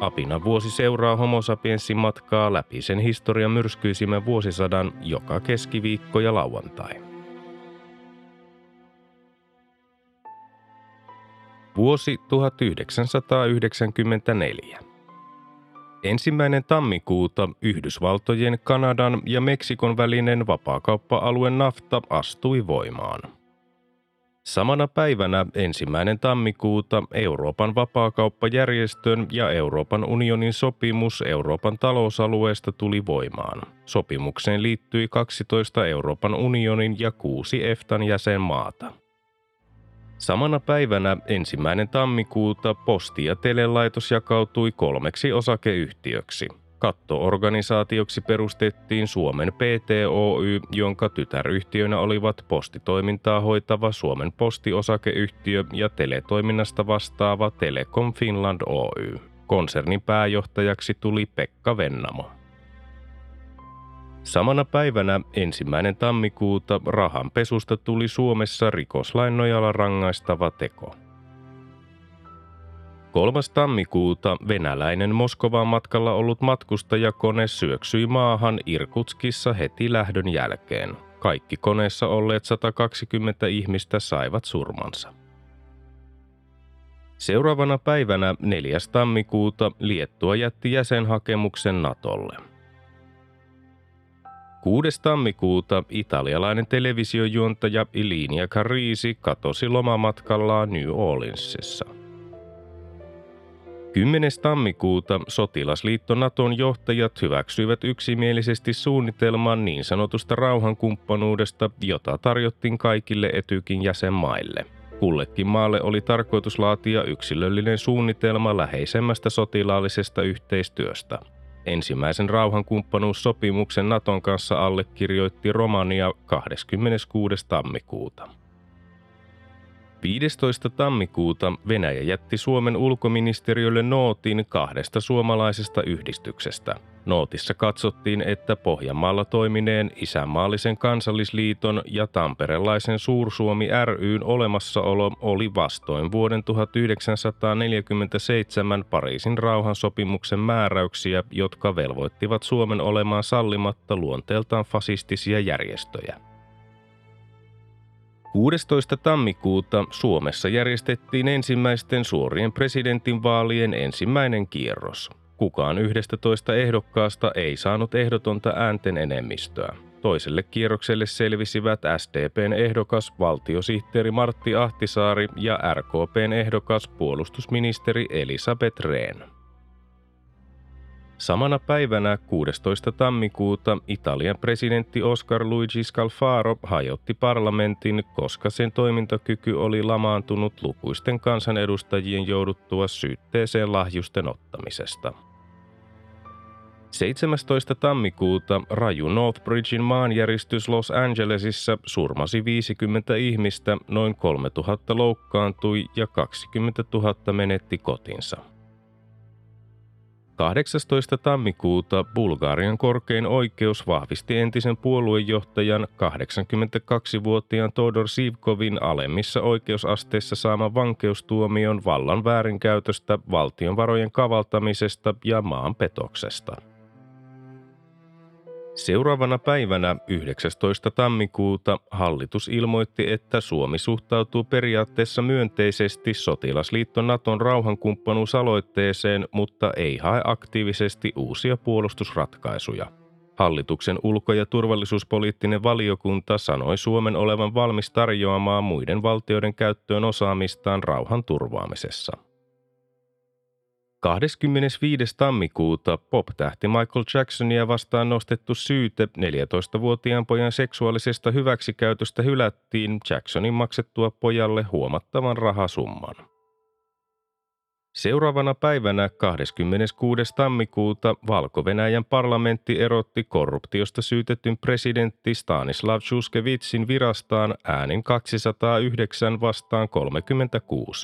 Apina vuosi seuraa Homo sapiensin matkaa läpi sen historian myrskyisimmän vuosisadan joka keskiviikko ja lauantai. Vuosi 1994. Ensimmäinen tammikuuta Yhdysvaltojen, Kanadan ja Meksikon välinen vapaakauppa-alue NAFTA astui voimaan. Samana päivänä 1. tammikuuta Euroopan vapaakauppajärjestön ja Euroopan unionin sopimus Euroopan talousalueesta tuli voimaan. Sopimukseen liittyi 12 Euroopan unionin ja 6 EFTAn jäsenmaata. Samana päivänä 1. tammikuuta Posti- ja Telelaitos jakautui 3 osakeyhtiöksi. Katto-organisaatioksi perustettiin Suomen PT Oy, jonka tytäryhtiönä olivat postitoimintaa hoitava Suomen postiosakeyhtiö ja teletoiminnasta vastaava Telecom Finland Oy. Konsernin pääjohtajaksi tuli Pekka Vennamo. Samana päivänä 1. tammikuuta rahanpesusta tuli Suomessa rikoslain nojalla rangaistava teko. 3. tammikuuta venäläinen Moskovaan matkalla ollut matkustajakone syöksyi maahan Irkutskissa heti lähdön jälkeen. Kaikki koneessa olleet 120 ihmistä saivat surmansa. Seuraavana päivänä 4. tammikuuta Liettua jätti jäsenhakemuksen Natolle. 6. tammikuuta italialainen televisiojuontaja Elinia Carisi katosi lomamatkallaan New Orleansissa. 10. tammikuuta sotilasliitto Naton johtajat hyväksyivät yksimielisesti suunnitelman niin sanotusta rauhankumppanuudesta, jota tarjottiin kaikille Etykin jäsenmaille. Kullekin maalle oli tarkoitus laatia yksilöllinen suunnitelma läheisemmästä sotilaallisesta yhteistyöstä. Ensimmäisen rauhankumppanuussopimuksen Naton kanssa allekirjoitti Romania 26. tammikuuta. 15. tammikuuta Venäjä jätti Suomen ulkoministeriölle nootin 2 suomalaisesta yhdistyksestä. Nootissa katsottiin, että Pohjanmaalla toimineen Isänmaallisen kansallisliiton ja tamperelaisen Suursuomi ry:n olemassaolo oli vastoin vuoden 1947 Pariisin rauhansopimuksen määräyksiä, jotka velvoittivat Suomen olemaan sallimatta luonteeltaan fasistisia järjestöjä. 16. tammikuuta Suomessa järjestettiin ensimmäisten suorien presidentinvaalien ensimmäinen kierros. Kukaan 11 ehdokkaasta ei saanut ehdotonta äänten enemmistöä. Toiselle kierrokselle selvisivät SDP:n ehdokas valtiosihteeri Martti Ahtisaari ja RKP:n ehdokas puolustusministeri Elisabeth Rehn. Samana päivänä 16. tammikuuta Italian presidentti Oscar Luigi Scalfaro hajotti parlamentin, koska sen toimintakyky oli lamaantunut lukuisten kansanedustajien jouduttua syytteeseen lahjusten ottamisesta. 17. tammikuuta raju Northbridgen maanjäristys Los Angelesissa surmasi 50 ihmistä, noin 3000 loukkaantui ja 20 000 menetti kotinsa. 18. tammikuuta Bulgarian korkein oikeus vahvisti entisen puoluejohtajan 82-vuotiaan Todor Sivkovin alemmissa oikeusasteissa saaman vankeustuomion vallan väärinkäytöstä, valtionvarojen kavaltamisesta ja maanpetoksesta. Seuraavana päivänä 19. tammikuuta hallitus ilmoitti, että Suomi suhtautuu periaatteessa myönteisesti sotilasliitto Naton rauhankumppanuusaloitteeseen, mutta ei hae aktiivisesti uusia puolustusratkaisuja. Hallituksen ulko- ja turvallisuuspoliittinen valiokunta sanoi Suomen olevan valmis tarjoamaan muiden valtioiden käyttöön osaamistaan rauhan turvaamisessa. 25. tammikuuta pop-tähti Michael Jacksonia vastaan nostettu syyte 14-vuotiaan pojan seksuaalisesta hyväksikäytöstä hylättiin Jacksonin maksettua pojalle huomattavan rahasumman. Seuraavana päivänä 26. tammikuuta Valko-Venäjän parlamentti erotti korruptiosta syytetyn presidentti Stanislav Juskevitsin virastaan äänin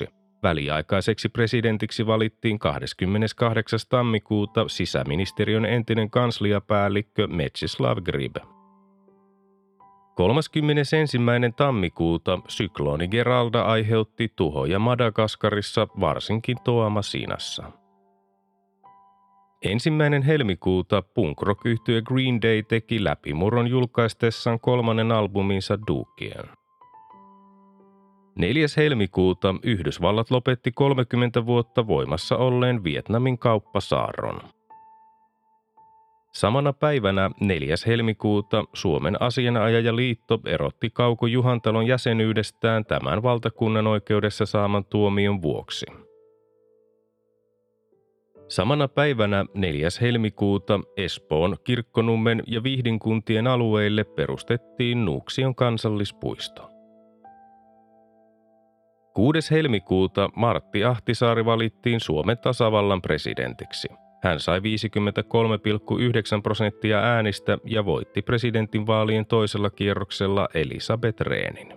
209-36. Väliaikaiseksi presidentiksi valittiin 28. tammikuuta sisäministeriön entinen kansliapäällikkö Metsislav Grib. 31. tammikuuta syklooni Geralda aiheutti tuhoja Madagaskarissa, varsinkin Toamasinassa. 1. helmikuuta punk-rock-yhtye Green Day teki läpimurron julkaistessaan kolmannen albuminsa Dookien. 4. helmikuuta Yhdysvallat lopetti 30 vuotta voimassa olleen Vietnamin kauppasaarron. Samana päivänä 4. helmikuuta Suomen asianajajaliitto erotti Kauko-Juhantalon jäsenyydestään tämän valtakunnan oikeudessa saaman tuomion vuoksi. Samana päivänä 4. helmikuuta Espoon, Kirkkonummen ja Vihdin kuntien alueille perustettiin Nuuksion kansallispuisto. 6. helmikuuta Martti Ahtisaari valittiin Suomen tasavallan presidentiksi. Hän sai 53,9% äänistä ja voitti presidentinvaalien toisella kierroksella Elisabeth Rehnin.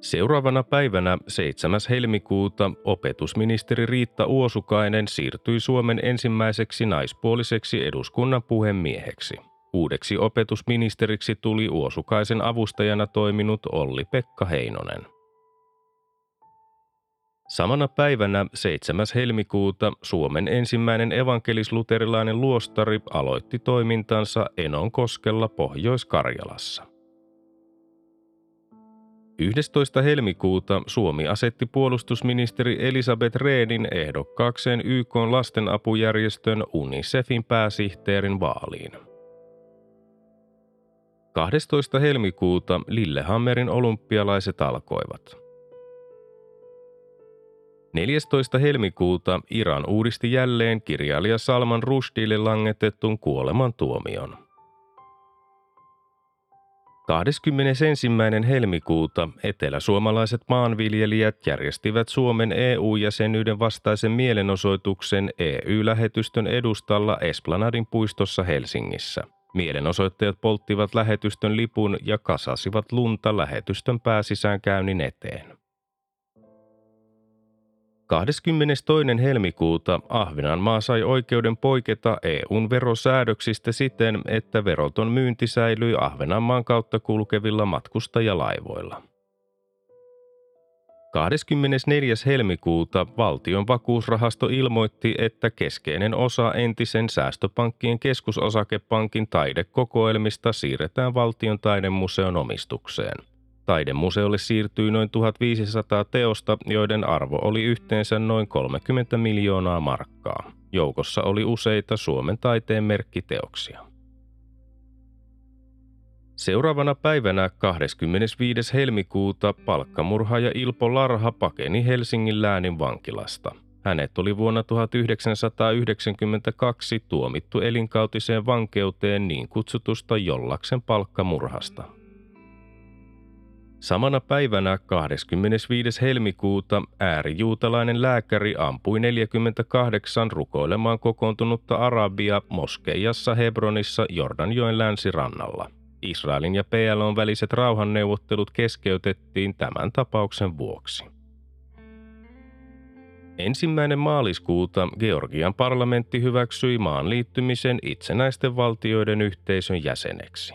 Seuraavana päivänä 7. helmikuuta opetusministeri Riitta Uosukainen siirtyi Suomen ensimmäiseksi naispuoliseksi eduskunnan puhemieheksi. Uudeksi opetusministeriksi tuli Uosukaisen avustajana toiminut Olli-Pekka Heinonen. Samana päivänä 7. helmikuuta Suomen ensimmäinen evankelis-luterilainen luostari aloitti toimintansa Enonkoskella Pohjois-Karjalassa. 11. helmikuuta Suomi asetti puolustusministeri Elisabeth Rehnin ehdokkaakseen YK:n lastenapujärjestön UNICEFin pääsihteerin vaaliin. 12. helmikuuta Lillehammerin olympialaiset alkoivat. 14. helmikuuta Iran uudisti jälleen kirjailija Salman Rushdille langetetun kuolemantuomion. 21. helmikuuta eteläsuomalaiset maanviljelijät järjestivät Suomen EU-jäsenyyden vastaisen mielenosoituksen EU-lähetystön edustalla Esplanadin puistossa Helsingissä. Mielenosoittajat polttivat lähetystön lipun ja kasasivat lunta lähetystön pääsisäänkäynnin eteen. 22. helmikuuta Ahvenanmaa sai oikeuden poiketa EU:n verosäädöksistä siten, että veroton myynti säilyi Ahvenanmaan kautta kulkevilla matkustajalaivoilla. 24. helmikuuta Valtion vakuusrahasto ilmoitti, että keskeinen osa entisen Säästöpankkien keskusosakepankin taidekokoelmista siirretään Valtion taidemuseon omistukseen. Taidemuseolle siirtyi noin 1500 teosta, joiden arvo oli yhteensä noin 30 miljoonaa markkaa. Joukossa oli useita Suomen taiteen merkkiteoksia. Seuraavana päivänä 25. helmikuuta palkkamurhaaja Ilpo Larha pakeni Helsingin läänin vankilasta. Hänet oli vuonna 1992 tuomittu elinkautiseen vankeuteen niin kutsutusta Jollaksen palkkamurhasta. Samana päivänä 25. helmikuuta äärijuutalainen lääkäri ampui 48 rukoilemaan kokoontunutta arabia moskeijassa Hebronissa Jordanjoen länsirannalla. Israelin ja PLO:n väliset rauhanneuvottelut keskeytettiin tämän tapauksen vuoksi. 1. maaliskuuta Georgian parlamentti hyväksyi maan liittymisen itsenäisten valtioiden yhteisön jäseneksi.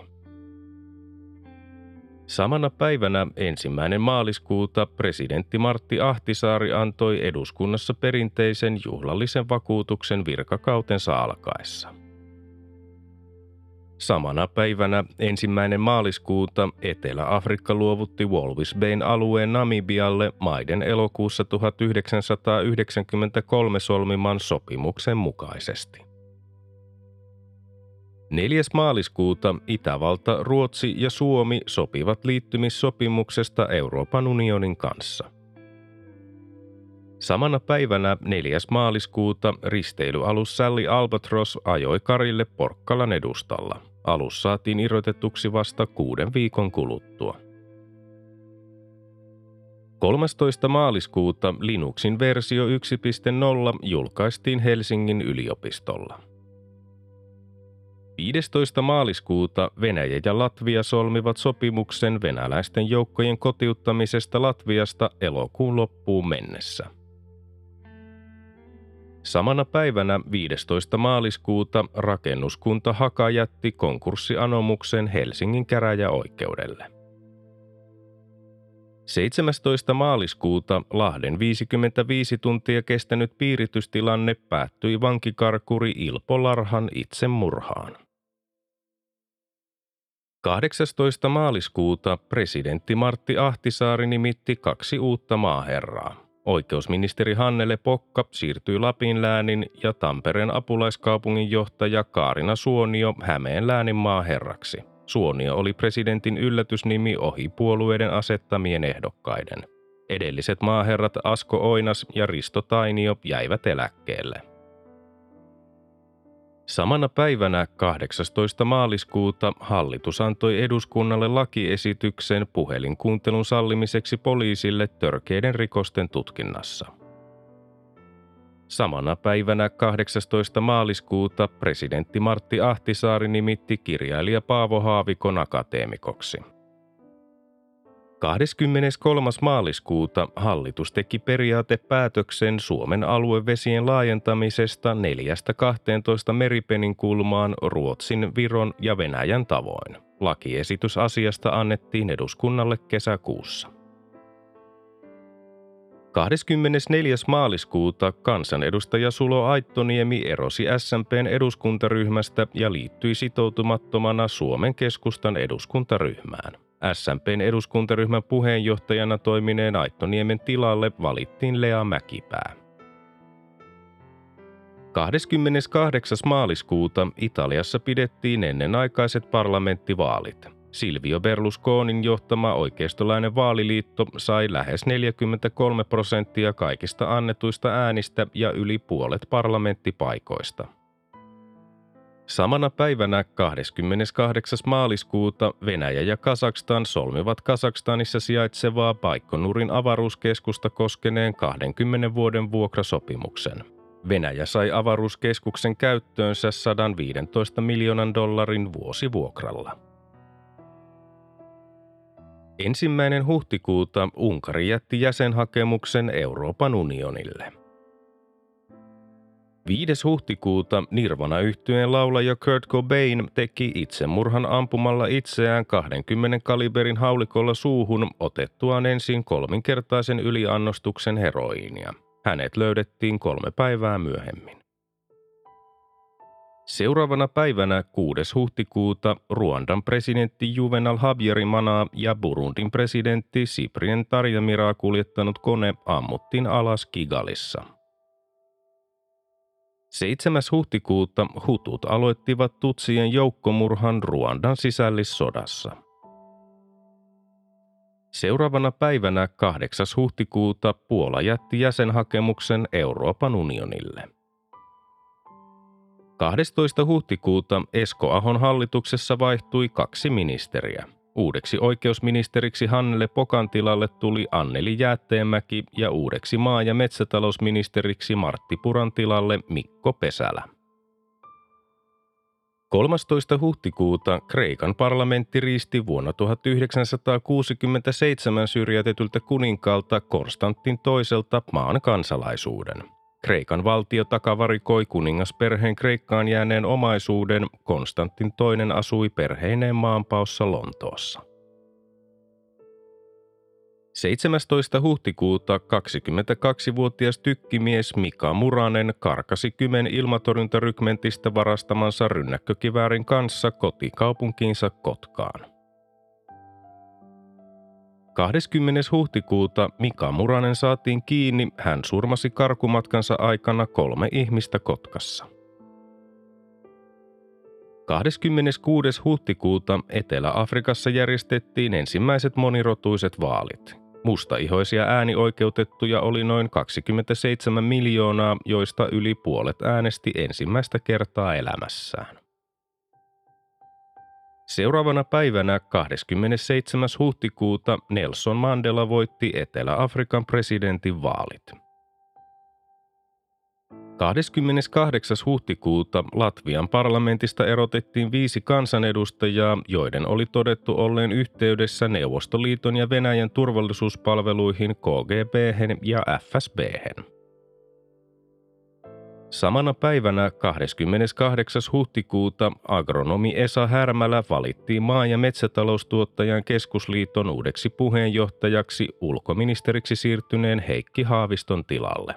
Samana päivänä 1. maaliskuuta presidentti Martti Ahtisaari antoi eduskunnassa perinteisen juhlallisen vakuutuksen virkakautensa alkaessa. Samana päivänä 1. maaliskuuta Etelä-Afrikka luovutti Walvis Bayn alueen Namibialle maiden elokuussa 1993 solmiman sopimuksen mukaisesti. 4. maaliskuuta Itävalta, Ruotsi ja Suomi sopivat liittymissopimuksesta Euroopan unionin kanssa. Samana päivänä 4. maaliskuuta risteilyalus Sally Albatros ajoi karille Porkkalan edustalla. Alus saatiin irrotetuksi vasta 6 viikon kuluttua. 13. maaliskuuta Linuxin versio 1.0 julkaistiin Helsingin yliopistolla. 15. maaliskuuta Venäjä ja Latvia solmivat sopimuksen venäläisten joukkojen kotiuttamisesta Latviasta elokuun loppuun mennessä. Samana päivänä 15. maaliskuuta rakennuskunta Haka jätti konkurssianomuksen Helsingin käräjäoikeudelle. 17. maaliskuuta Lahden 55 tuntia kestänyt piiritystilanne päättyi vankikarkuri Ilpo Larhan itsemurhaan. 18. maaliskuuta presidentti Martti Ahtisaari nimitti kaksi uutta maaherraa. Oikeusministeri Hannele Pokka siirtyi Lapin läänin ja Tampereen apulaiskaupunginjohtaja Kaarina Suonio Hämeen läänin maaherraksi. Suonio oli presidentin yllätysnimi ohi puolueiden asettamien ehdokkaiden. Edelliset maaherrat Asko Oinas ja Risto Tainio jäivät eläkkeelle. Samana päivänä 18. maaliskuuta hallitus antoi eduskunnalle lakiesityksen puhelinkuuntelun sallimiseksi poliisille törkeiden rikosten tutkinnassa. Samana päivänä 18. maaliskuuta presidentti Martti Ahtisaari nimitti kirjailija Paavo Haavikon akateemikoksi. 23. maaliskuuta hallitus teki periaatepäätöksen Suomen aluevesien laajentamisesta 4–12 meripeninkulmaan Ruotsin, Viron ja Venäjän tavoin. Lakiesitys asiasta annettiin eduskunnalle kesäkuussa. 24. maaliskuuta kansanedustaja Sulo Aittoniemi erosi SMP:n eduskuntaryhmästä ja liittyi sitoutumattomana Suomen keskustan eduskuntaryhmään. SMP:n eduskuntaryhmän puheenjohtajana toimineen Aittoniemen tilalle valittiin Lea Mäkipää. 28. maaliskuuta Italiassa pidettiin ennenaikaiset parlamenttivaalit. Silvio Berlusconin johtama oikeistolainen vaaliliitto sai lähes 43% kaikista annetuista äänistä ja yli puolet parlamenttipaikoista. Samana päivänä 28. maaliskuuta Venäjä ja Kazakstan solmivat Kazakstanissa sijaitsevaa Baikonurin avaruuskeskusta koskeneen 20 vuoden vuokrasopimuksen. Venäjä sai avaruuskeskuksen käyttöönsä $115 miljoonan vuosivuokralla. 1. huhtikuuta Unkari jätti jäsenhakemuksen Euroopan unionille. 5. huhtikuuta Nirvana-yhtyeen laulaja Kurt Cobain teki itsemurhan ampumalla itseään 20 kaliberin haulikolla suuhun otettuaan ensin 3-kertaisen yliannostuksen heroiinia. Hänet löydettiin 3 päivää myöhemmin. Seuraavana päivänä 6. huhtikuuta Ruandan presidentti Juvenal Habyarimana ja Burundin presidentti Cyprien Tariamiraa kuljettanut kone ammuttiin alas Kigalissa. 7. huhtikuuta hutut aloittivat tutsien joukkomurhan Ruandan sisällissodassa. Seuraavana päivänä 8. huhtikuuta Puola jätti jäsenhakemuksen Euroopan unionille. 12. huhtikuuta Esko Ahon hallituksessa vaihtui 2 ministeriä. Uudeksi oikeusministeriksi Hannele Pokan tilalle tuli Anneli Jäätteenmäki ja uudeksi maa- ja metsätalousministeriksi Martti Puran tilalle Mikko Pesälä. 13. huhtikuuta Kreikan parlamentti riisti vuonna 1967 syrjäytetyltä kuninkaalta Konstantin II maan kansalaisuuden. Kreikan valtio takavarikoi kuningasperheen Kreikkaan jääneen omaisuuden. Konstantin II asui perheineen maanpaossa Lontoossa. 17. huhtikuuta 22-vuotias tykkimies Mika Muranen karkasi Kymen ilmatorjuntarykmentistä varastamansa rynnäkkökiväärin kanssa kotikaupunkiinsa Kotkaan. 20. huhtikuuta Mika Muranen saatiin kiinni. Hän surmasi karkumatkansa aikana 3 ihmistä Kotkassa. 26. huhtikuuta Etelä-Afrikassa järjestettiin ensimmäiset monirotuiset vaalit. Mustaihoisia äänioikeutettuja oli noin 27 miljoonaa, joista yli puolet äänesti ensimmäistä kertaa elämässään. Seuraavana päivänä 27. huhtikuuta Nelson Mandela voitti Etelä-Afrikan presidentin vaalit. 28. huhtikuuta Latvian parlamentista erotettiin 5 kansanedustajaa, joiden oli todettu olleen yhteydessä Neuvostoliiton ja Venäjän turvallisuuspalveluihin KGB:hen ja FSB:hen. Samana päivänä 28. huhtikuuta agronomi Esa Härmälä valittiin maa- ja metsätaloustuottajan keskusliiton uudeksi puheenjohtajaksi ulkoministeriksi siirtyneen Heikki Haaviston tilalle.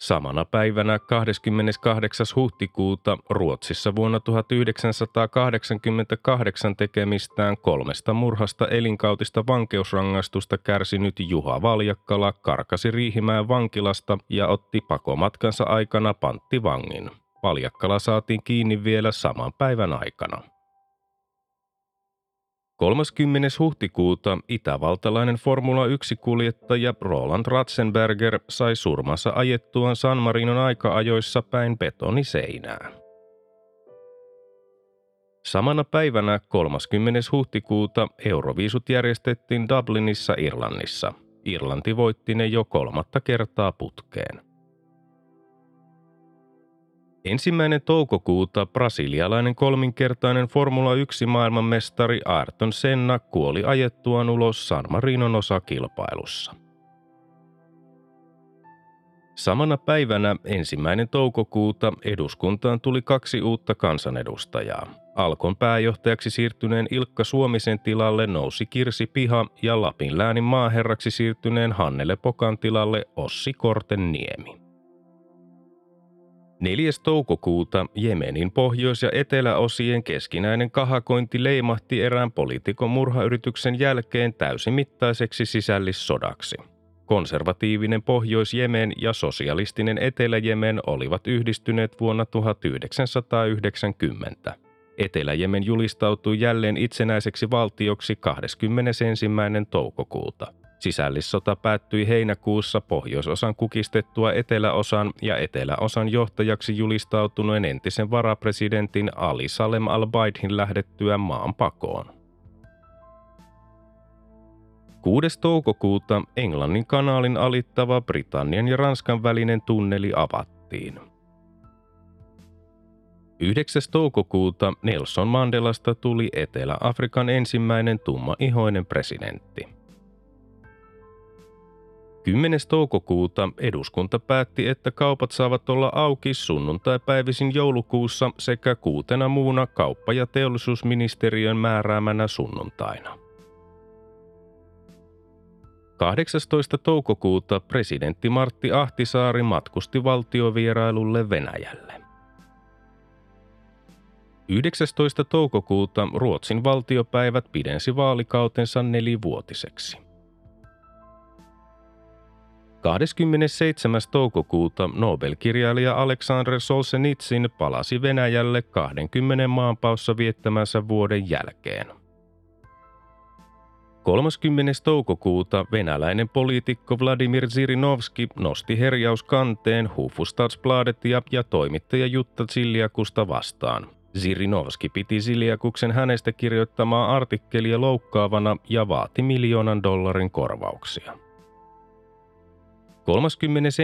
Samana päivänä 28. huhtikuuta Ruotsissa vuonna 1988 tekemistään 3 murhasta elinkautista vankeusrangaistusta kärsinyt Juha Valjakkala karkasi Riihimäen vankilasta ja otti pakomatkansa aikana panttivangin. Valjakkala saatiin kiinni vielä saman päivän aikana. 30. huhtikuuta itävaltalainen Formula 1-kuljettaja Roland Ratzenberger sai surmansa ajettuaan San Marinon aika-ajoissa päin betoniseinää. Samana päivänä 30. huhtikuuta euroviisut järjestettiin Dublinissa, Irlannissa. Irlanti voitti ne jo 3. kertaa putkeen. 1. toukokuuta brasilialainen kolminkertainen Formula 1 maailmanmestari Ayrton Senna kuoli ajettuaan ulos San Marinon osakilpailussa. Samana päivänä 1. toukokuuta eduskuntaan tuli 2 uutta kansanedustajaa. Alkon pääjohtajaksi siirtyneen Ilkka Suomisen tilalle nousi Kirsi Piha ja Lapin läänin maaherraksi siirtyneen Hannele Pokan tilalle Ossi Kortenniemi. 4. toukokuuta Jemenin pohjois- ja eteläosien keskinäinen kahakointi leimahti erään poliitikon murhayrityksen jälkeen täysimittaiseksi sisällissodaksi. Konservatiivinen Pohjois-Jemen ja sosialistinen Etelä-Jemen olivat yhdistyneet vuonna 1990. Etelä-Jemen julistautui jälleen itsenäiseksi valtioksi 21. toukokuuta. Sisällissota päättyi heinäkuussa pohjoisosan kukistettua eteläosan ja eteläosan johtajaksi julistautuneen entisen varapresidentin Ali Salem al-Baidhin lähdettyä maan pakoon. 6. toukokuuta Englannin kanaalin alittava Britannian ja Ranskan välinen tunneli avattiin. 9. toukokuuta Nelson Mandelasta tuli Etelä-Afrikan ensimmäinen tummaihoinen presidentti. 10. toukokuuta eduskunta päätti, että kaupat saavat olla auki sunnuntaipäivisin joulukuussa sekä 6 muuna kauppa- ja teollisuusministeriön määräämänä sunnuntaina. 18. toukokuuta presidentti Martti Ahtisaari matkusti valtiovierailulle Venäjälle. 19. toukokuuta Ruotsin valtiopäivät pidensi vaalikautensa 4-vuotiseksi. 27. toukokuuta Nobel-kirjailija Aleksandr Solzhenitsyn palasi Venäjälle 20 maanpaossa viettämänsä vuoden jälkeen. 30. toukokuuta venäläinen poliitikko Vladimir Zirinovski nosti herjauskanteen Hufvudstadsbladetia ja toimittaja Jutta Ziliakusta vastaan. Zirinovski piti Ziliakuksen hänestä kirjoittamaa artikkelia loukkaavana ja vaati $1 000 000 korvauksia. 31.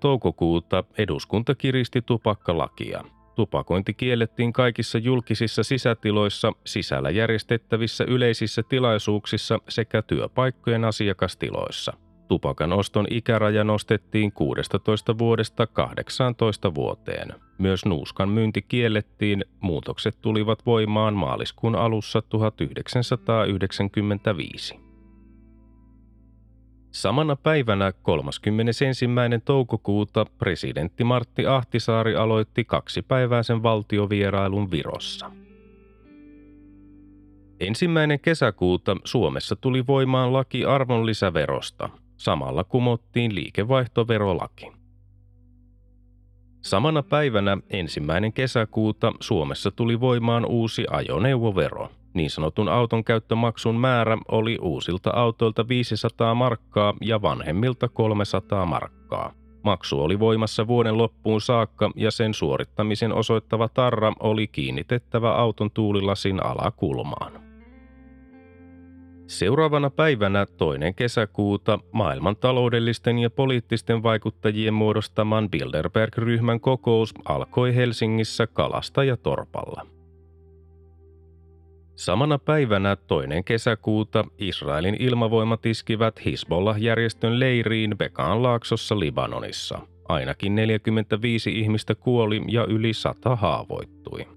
toukokuuta eduskunta kiristi tupakkalakia. Tupakointi kiellettiin kaikissa julkisissa sisätiloissa, sisällä järjestettävissä yleisissä tilaisuuksissa sekä työpaikkojen asiakastiloissa. Tupakan oston ikäraja nostettiin 16 vuodesta 18 vuoteen. Myös nuuskan myynti kiellettiin. Muutokset tulivat voimaan maaliskuun alussa 1995. Samana päivänä 31. toukokuuta presidentti Martti Ahtisaari aloitti 2-päiväisen valtiovierailun Virossa. 1. kesäkuuta Suomessa tuli voimaan laki arvonlisäverosta. Samalla kumottiin liikevaihtoverolaki. Samana päivänä 1. kesäkuuta Suomessa tuli voimaan uusi ajoneuvovero. Niin sanotun auton käyttömaksun määrä oli uusilta autoilta 500 markkaa ja vanhemmilta 300 markkaa. Maksu oli voimassa vuoden loppuun saakka ja sen suorittamisen osoittava tarra oli kiinnitettävä auton tuulilasin alakulmaan. Seuraavana päivänä 2. kesäkuuta maailman taloudellisten ja poliittisten vaikuttajien muodostaman Bilderberg-ryhmän kokous alkoi Helsingissä Kalastajatorpalla. Samana päivänä 2. kesäkuuta Israelin ilmavoimat iskivät Hisbollah-järjestön leiriin Bekaan laaksossa Libanonissa. Ainakin 45 ihmistä kuoli ja yli 100 haavoittui.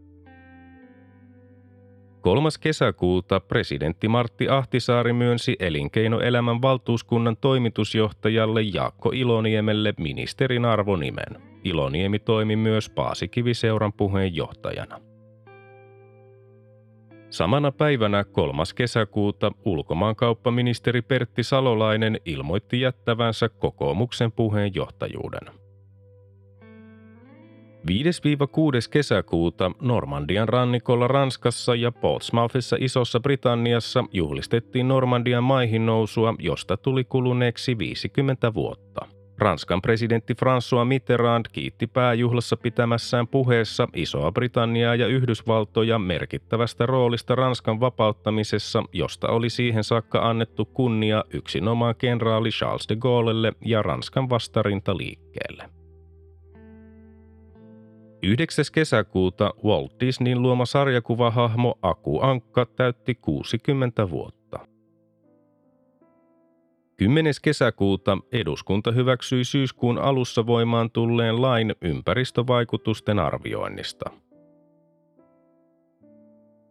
3. kesäkuuta presidentti Martti Ahtisaari myönsi elinkeinoelämän valtuuskunnan toimitusjohtajalle Jaakko Iloniemelle ministerin arvonimen. Iloniemi toimi myös Paasikiviseuran puheenjohtajana. Samana päivänä 3. kesäkuuta ulkomaankauppaministeri Pertti Salolainen ilmoitti jättävänsä kokoomuksen puheenjohtajuuden. 5–6. kesäkuuta Normandian rannikolla Ranskassa ja Portsmouthissa Isossa Britanniassa juhlistettiin Normandian maihin nousua, josta tuli kuluneeksi 50 vuotta. Ranskan presidentti François Mitterrand kiitti pääjuhlassa pitämässään puheessa Isoa Britanniaa ja Yhdysvaltoja merkittävästä roolista Ranskan vapauttamisessa, josta oli siihen saakka annettu kunnia yksinomaan kenraali Charles de Gaulelle ja Ranskan vastarintaliikkeelle. 9. kesäkuuta Walt Disneyn luoma sarjakuvahahmo Aku Ankka täytti 60 vuotta. 10. kesäkuuta eduskunta hyväksyi syyskuun alussa voimaan tulleen lain ympäristövaikutusten arvioinnista.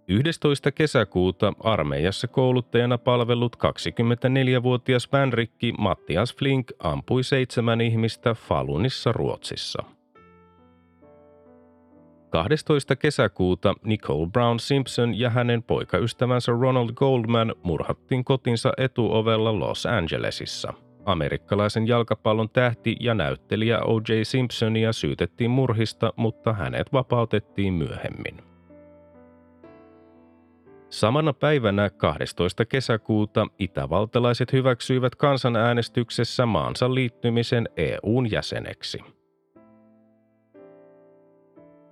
11. kesäkuuta armeijassa kouluttajana palvellut 24-vuotias vänrikki Mattias Flink ampui 7 ihmistä Falunissa Ruotsissa. 12. kesäkuuta Nicole Brown Simpson ja hänen poikaystävänsä Ronald Goldman murhattiin kotinsa etuovella Los Angelesissa. Amerikkalaisen jalkapallon tähti ja näyttelijä O.J. Simpsonia syytettiin murhista, mutta hänet vapautettiin myöhemmin. Samana päivänä 12. kesäkuuta itävaltalaiset hyväksyivät kansanäänestyksessä maansa liittymisen EU:n jäseneksi.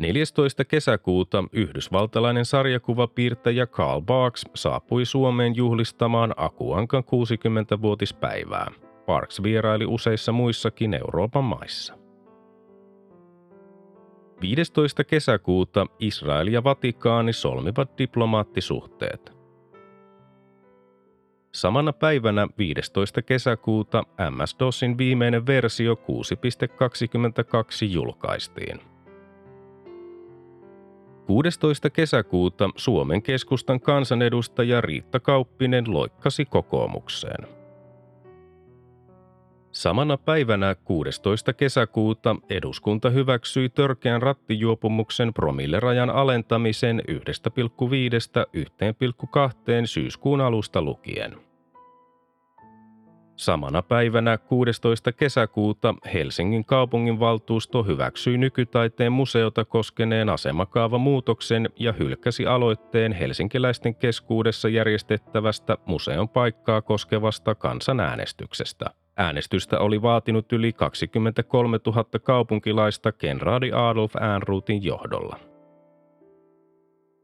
14. kesäkuuta yhdysvaltalainen sarjakuvapiirtäjä Carl Barks saapui Suomeen juhlistamaan Aku Ankan 60-vuotispäivää. Barks vieraili useissa muissakin Euroopan maissa. 15. kesäkuuta Israel ja Vatikaani solmivat diplomaattisuhteet. Samana päivänä 15. kesäkuuta MS-DOSin viimeinen versio 6.22 julkaistiin. 16. kesäkuuta Suomen keskustan kansanedustaja Riitta Kauppinen loikkasi kokoomukseen. Samana päivänä 16. kesäkuuta eduskunta hyväksyi törkeän rattijuopumuksen promillerajan alentamisen 1,5–1,2 syyskuun alusta lukien. Samana päivänä 16. kesäkuuta Helsingin kaupunginvaltuusto hyväksyi Nykytaiteen museota koskeneen asemakaavamuutoksen ja hylkäsi aloitteen helsinkiläisten keskuudessa järjestettävästä museon paikkaa koskevasta kansanäänestyksestä. Äänestystä oli vaatinut yli 23 000 kaupunkilaista kenraali Adolf Ehrnroothin johdolla.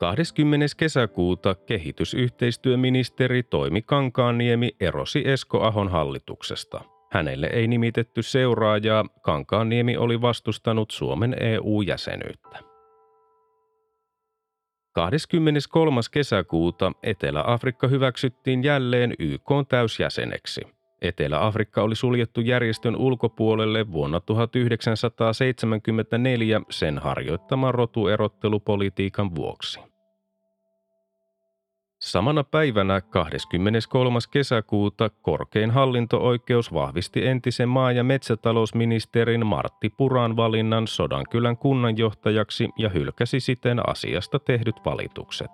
20. kesäkuuta kehitysyhteistyöministeri Toimi Kankaanniemi erosi Esko Ahon hallituksesta. Hänelle ei nimitetty seuraajaa, Kankaanniemi oli vastustanut Suomen EU-jäsenyyttä. 23. kesäkuuta Etelä-Afrikka hyväksyttiin jälleen YK:n täysjäseneksi. Etelä-Afrikka oli suljettu järjestön ulkopuolelle vuonna 1974 sen harjoittaman rotuerottelupolitiikan vuoksi. Samana päivänä 23. kesäkuuta korkein hallinto-oikeus vahvisti entisen maa- ja metsätalousministerin Martti Puran valinnan Sodankylän kunnanjohtajaksi ja hylkäsi siten asiasta tehdyt valitukset.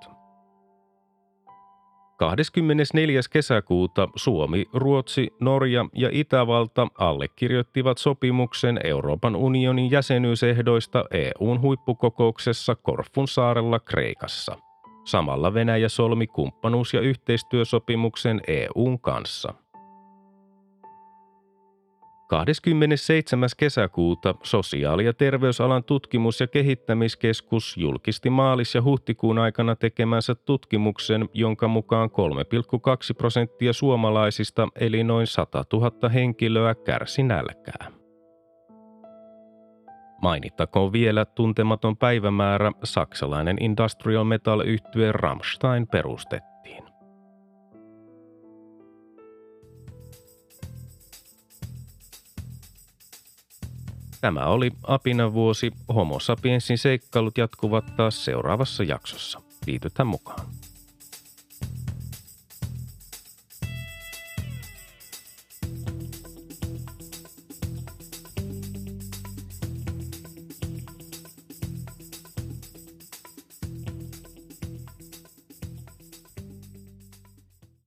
24. kesäkuuta Suomi, Ruotsi, Norja ja Itävalta allekirjoittivat sopimuksen Euroopan unionin jäsenyysehdoista EU:n huippukokouksessa Korfun saarella Kreikassa. Samalla Venäjä solmi kumppanuus- ja yhteistyösopimuksen EU:n kanssa. 27. kesäkuuta sosiaali- ja terveysalan tutkimus- ja kehittämiskeskus julkisti maalis- ja huhtikuun aikana tekemänsä tutkimuksen, jonka mukaan 3,2% suomalaisista eli noin 100 000 henkilöä kärsi nälkää. Mainittakoon vielä tuntematon päivämäärä saksalainen industrial metal-yhtye Rammstein perustettiin. Tämä oli Apinan vuosi. Homo sapiensin seikkailut jatkuvat taas seuraavassa jaksossa. Liitytään mukaan.